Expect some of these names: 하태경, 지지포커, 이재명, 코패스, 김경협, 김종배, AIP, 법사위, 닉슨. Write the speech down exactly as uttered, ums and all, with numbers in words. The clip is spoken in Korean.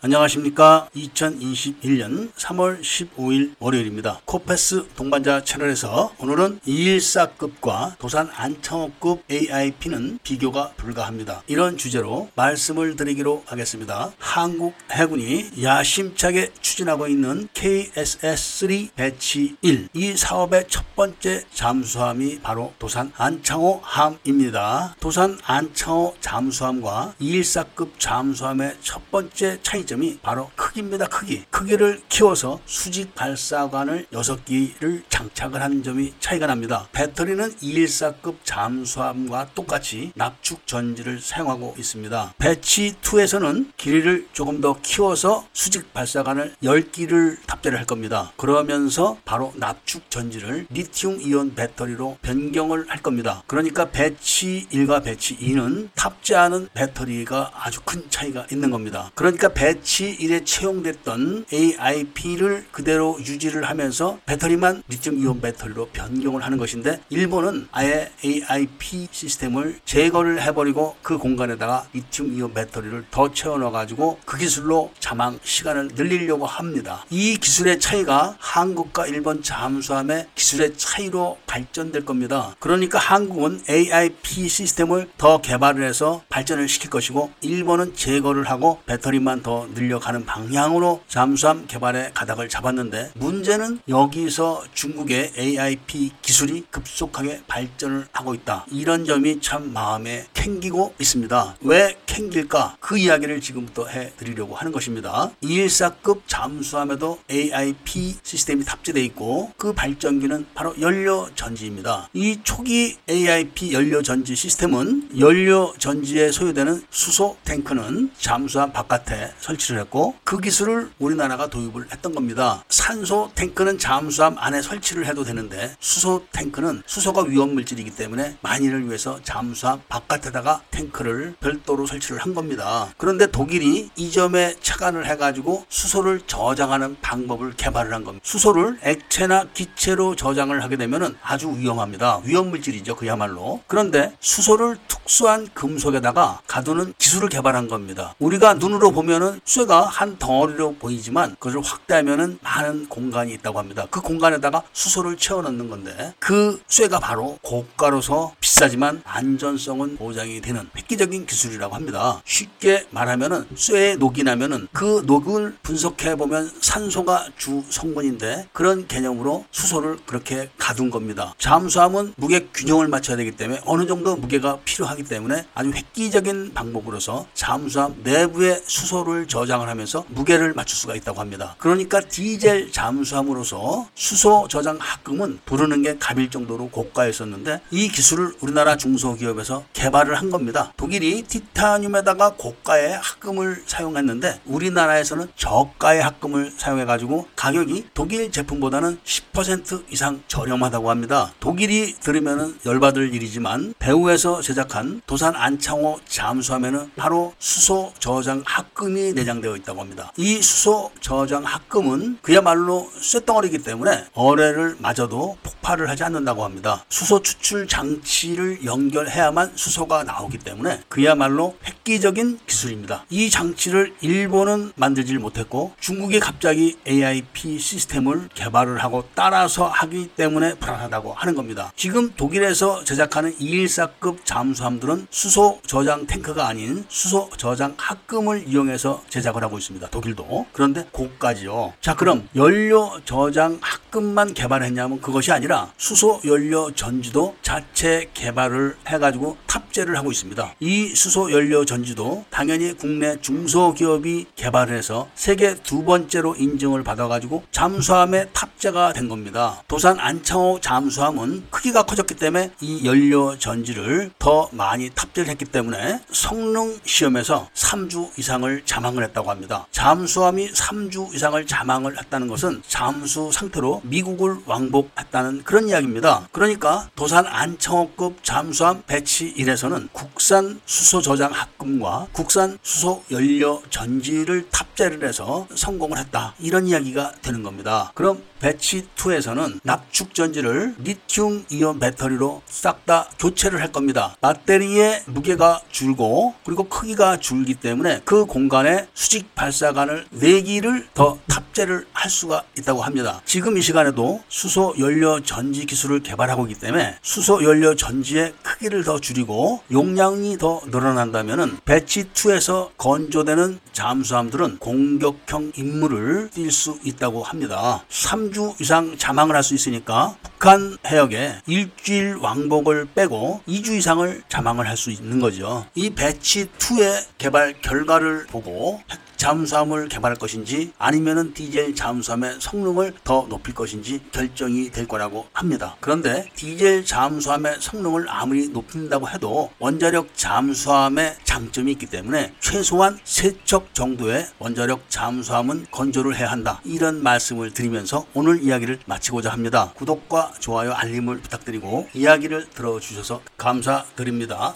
안녕하십니까. 이천이십일년 삼월 십오일 월요일입니다. 코패스 동반자 채널에서 오늘은 이백십사급과 도산 안창호급 에이아이피는 비교가 불가합니다. 이런 주제로 말씀을 드리기로 하겠습니다. 한국 해군이 야심차게 추진하고 있는 케이에스에스 쓰리 배치 일, 이 사업의 첫 번째 잠수함이 바로 도산 안창호 함입니다. 도산 안창호 잠수함과 이백십사급 잠수함의 첫 번째 차이 점이 바로 크기입니다. 크기. 크기를 키워서 수직 발사관을 여섯 기를 장착을 한 점이 차이가 납니다. 배터리는 이백십사급 잠수함과 똑같이 납축 전지를 사용하고 있습니다. 배치 이에서는 길이를 조금 더 키워서 수직 발사관을 열 기를 탑재를 할 겁니다. 그러면서 바로 납축 전지를 리튬 이온 배터리로 변경을 할 겁니다. 그러니까 배치 일과 배치 이는 탑재하는 배터리가 아주 큰 차이가 있는 겁니다. 그러니까 배치 배치 일에 채용됐던 에이아이피를 그대로 유지를 하면서 배터리만 리튬이온 배터리로 변경을 하는 것인데, 일본은 아예 에이아이피 시스템을 제거를 해버리고 그 공간에다가 리튬이온 배터리를 더 채워넣어가지고 그 기술로 잠항 시간을 늘리려고 합니다. 이 기술의 차이가 한국과 일본 잠수함의 기술의 차이로 발전될 겁니다. 그러니까 한국은 에이아이피 시스템을 더 개발을 해서 발전을 시킬 것이고, 일본은 제거를 하고 배터리만 더 늘려가는 방향으로 잠수함 개발에 가닥을 잡았는데, 문제는 여기서 중국의 에이아이피 기술이 급속하게 발전을 하고 있다. 이런 점이 참 마음에 캥기고 있습니다. 왜 캥길까? 그 이야기를 지금부터 해드리려고 하는 것입니다. 이백십사급 잠수함에도 에이아이피 시스템이 탑재되어 있고, 그 발전기는 바로 연료전지입니다. 이 초기 에이아이피 연료전지 시스템은 연료전지에 소요되는 수소 탱크는 잠수함 바깥에 설치를 했고, 그 기술을 우리나라가 도입을 했던 겁니다. 산소 탱크는 잠수함 안에 설치를 해도 되는데, 수소 탱크는 수소가 위험물질이기 때문에 만일을 위해서 잠수함 바깥에다가 탱크를 별도로 설치를 한 겁니다. 그런데 독일이 이 점에 착안을 해가지고 수소를 저장하는 방법을 개발을 한 겁니다. 수소를 액체나 기체로 저장을 하게 되면 아주 위험합니다. 위험물질이죠, 그야말로. 그런데 수소를 특수한 금속에다가 가두는 기술을 개발한 겁니다. 우리가 눈으로 보면은 쇠가 한 덩어리로 보이지만, 그것을 확대하면 많은 공간이 있다고 합니다. 그 공간에다가 수소를 채워넣는 건데, 그 쇠가 바로 고가로서 비싸지만 안전성은 보장이 되는 획기적인 기술이라고 합니다. 쉽게 말하면 쇠에 녹이 나면 그 녹을 분석해보면 산소가 주 성분인데, 그런 개념으로 수소를 그렇게 가둔 겁니다. 잠수함은 무게 균형을 맞춰야 되기 때문에 어느 정도 무게가 필요하기 때문에 아주 획기적인 방법으로서 잠수함 내부에 수소를 저장을 하면서 무게를 맞출 수가 있다고 합니다. 그러니까 디젤 잠수함으로서 수소 저장 합금은 부르는 게 갑일 정도로 고가였었는데, 이 기술을 우리나라 중소기업에서 개발을 한 겁니다. 독일이 티타늄에다가 고가의 합금을 사용했는데, 우리나라에서는 저가의 합금을 사용해가지고 가격이 독일 제품보다는 십 퍼센트 이상 저렴하다고 합니다. 독일이 들으면 열받을 일이지만, 배후에서 제작한 도산 안창호 잠수함에는 바로 수소 저장 합금이 내장되어 있다고 합니다. 이 수소 저장 합금은 그야말로 쇳덩어리이기 때문에 어뢰를 맞아도 폭발을 하지 않는다고 합니다. 수소 추출 장치를 연결해야만 수소가 나오기 때문에 그야말로 획기적인 기술입니다. 이 장치를 일본은 만들질 못했고, 중국이 갑자기 에이아이피 시스템을 개발을 하고 따라서 하기 때문에 불안하다고 하는 겁니다. 지금 독일에서 제작하는 이백십사급 잠수함들은 수소 저장 탱크가 아닌 수소 저장 합금을 이용해서 제작을 하고 있습니다. 독일도. 그런데 고가지요. 자, 그럼 연료 저장 합금만 개발했냐면 그것이 아니라 수소 연료 전지도 자체 개발을 해가지고 탑재를 하고 있습니다. 이 수소 연료 전지도 당연히 국내 중소기업이 개발을 해서 세계 두 번째로 인증을 받아가지고 잠수함에 탑재가 된 겁니다. 도산 안창호 잠수함은 크기가 커졌기 때문에 이 연료 전지를 더 많이 탑재를 했기 때문에 성능 시험에서 삼 주 이상을 잠 잠항을 했다고 합니다. 잠수함이 삼 주 이상을 잠항을 했다는 것은 잠수 상태로 미국을 왕복했다는 그런 이야기입니다. 그러니까 도산 안창호급 잠수함 배치 일에서는 국산 수소 저장 합금과 국산 수소 연료 전지를 탑재를 해서 성공을 했다, 이런 이야기가 되는 겁니다. 그럼 배치 이에서는 납축 전지를 리튬 이온 배터리로 싹 다 교체를 할 겁니다. 배터리의 무게가 줄고, 그리고 크기가 줄기 때문에 그 공간에 수직 발사관을 네 기를 더 탑재를 할 수가 있다고 합니다. 지금 이 시간에도 수소연료 전지 기술을 개발하고 있기 때문에 수소연료 전지의 크기를 더 줄이고 용량이 더 늘어난다면 배치 이에서 건조되는 잠수함들은 공격형 임무를 뛸 수 있다고 합니다. 삼 주 이상 잠항을 할 수 있으니까 북한 해역에 일주일 왕복을 빼고 이 주 이상을 잠항을 할 수 있는 거죠. 이 배치 이의 개발 결과를 보고 잠수함을 개발할 것인지 아니면은 디젤 잠수함의 성능을 더 높일 것인지 결정이 될 거라고 합니다. 그런데 디젤 잠수함의 성능을 아무리 높인다고 해도 원자력 잠수함의 장점이 있기 때문에 최소한 세척 정도의 원자력 잠수함은 건조를 해야 한다. 이런 말씀을 드리면서 오늘 이야기를 마치고자 합니다. 구독과 좋아요 알림을 부탁드리고 이야기를 들어주셔서 감사드립니다.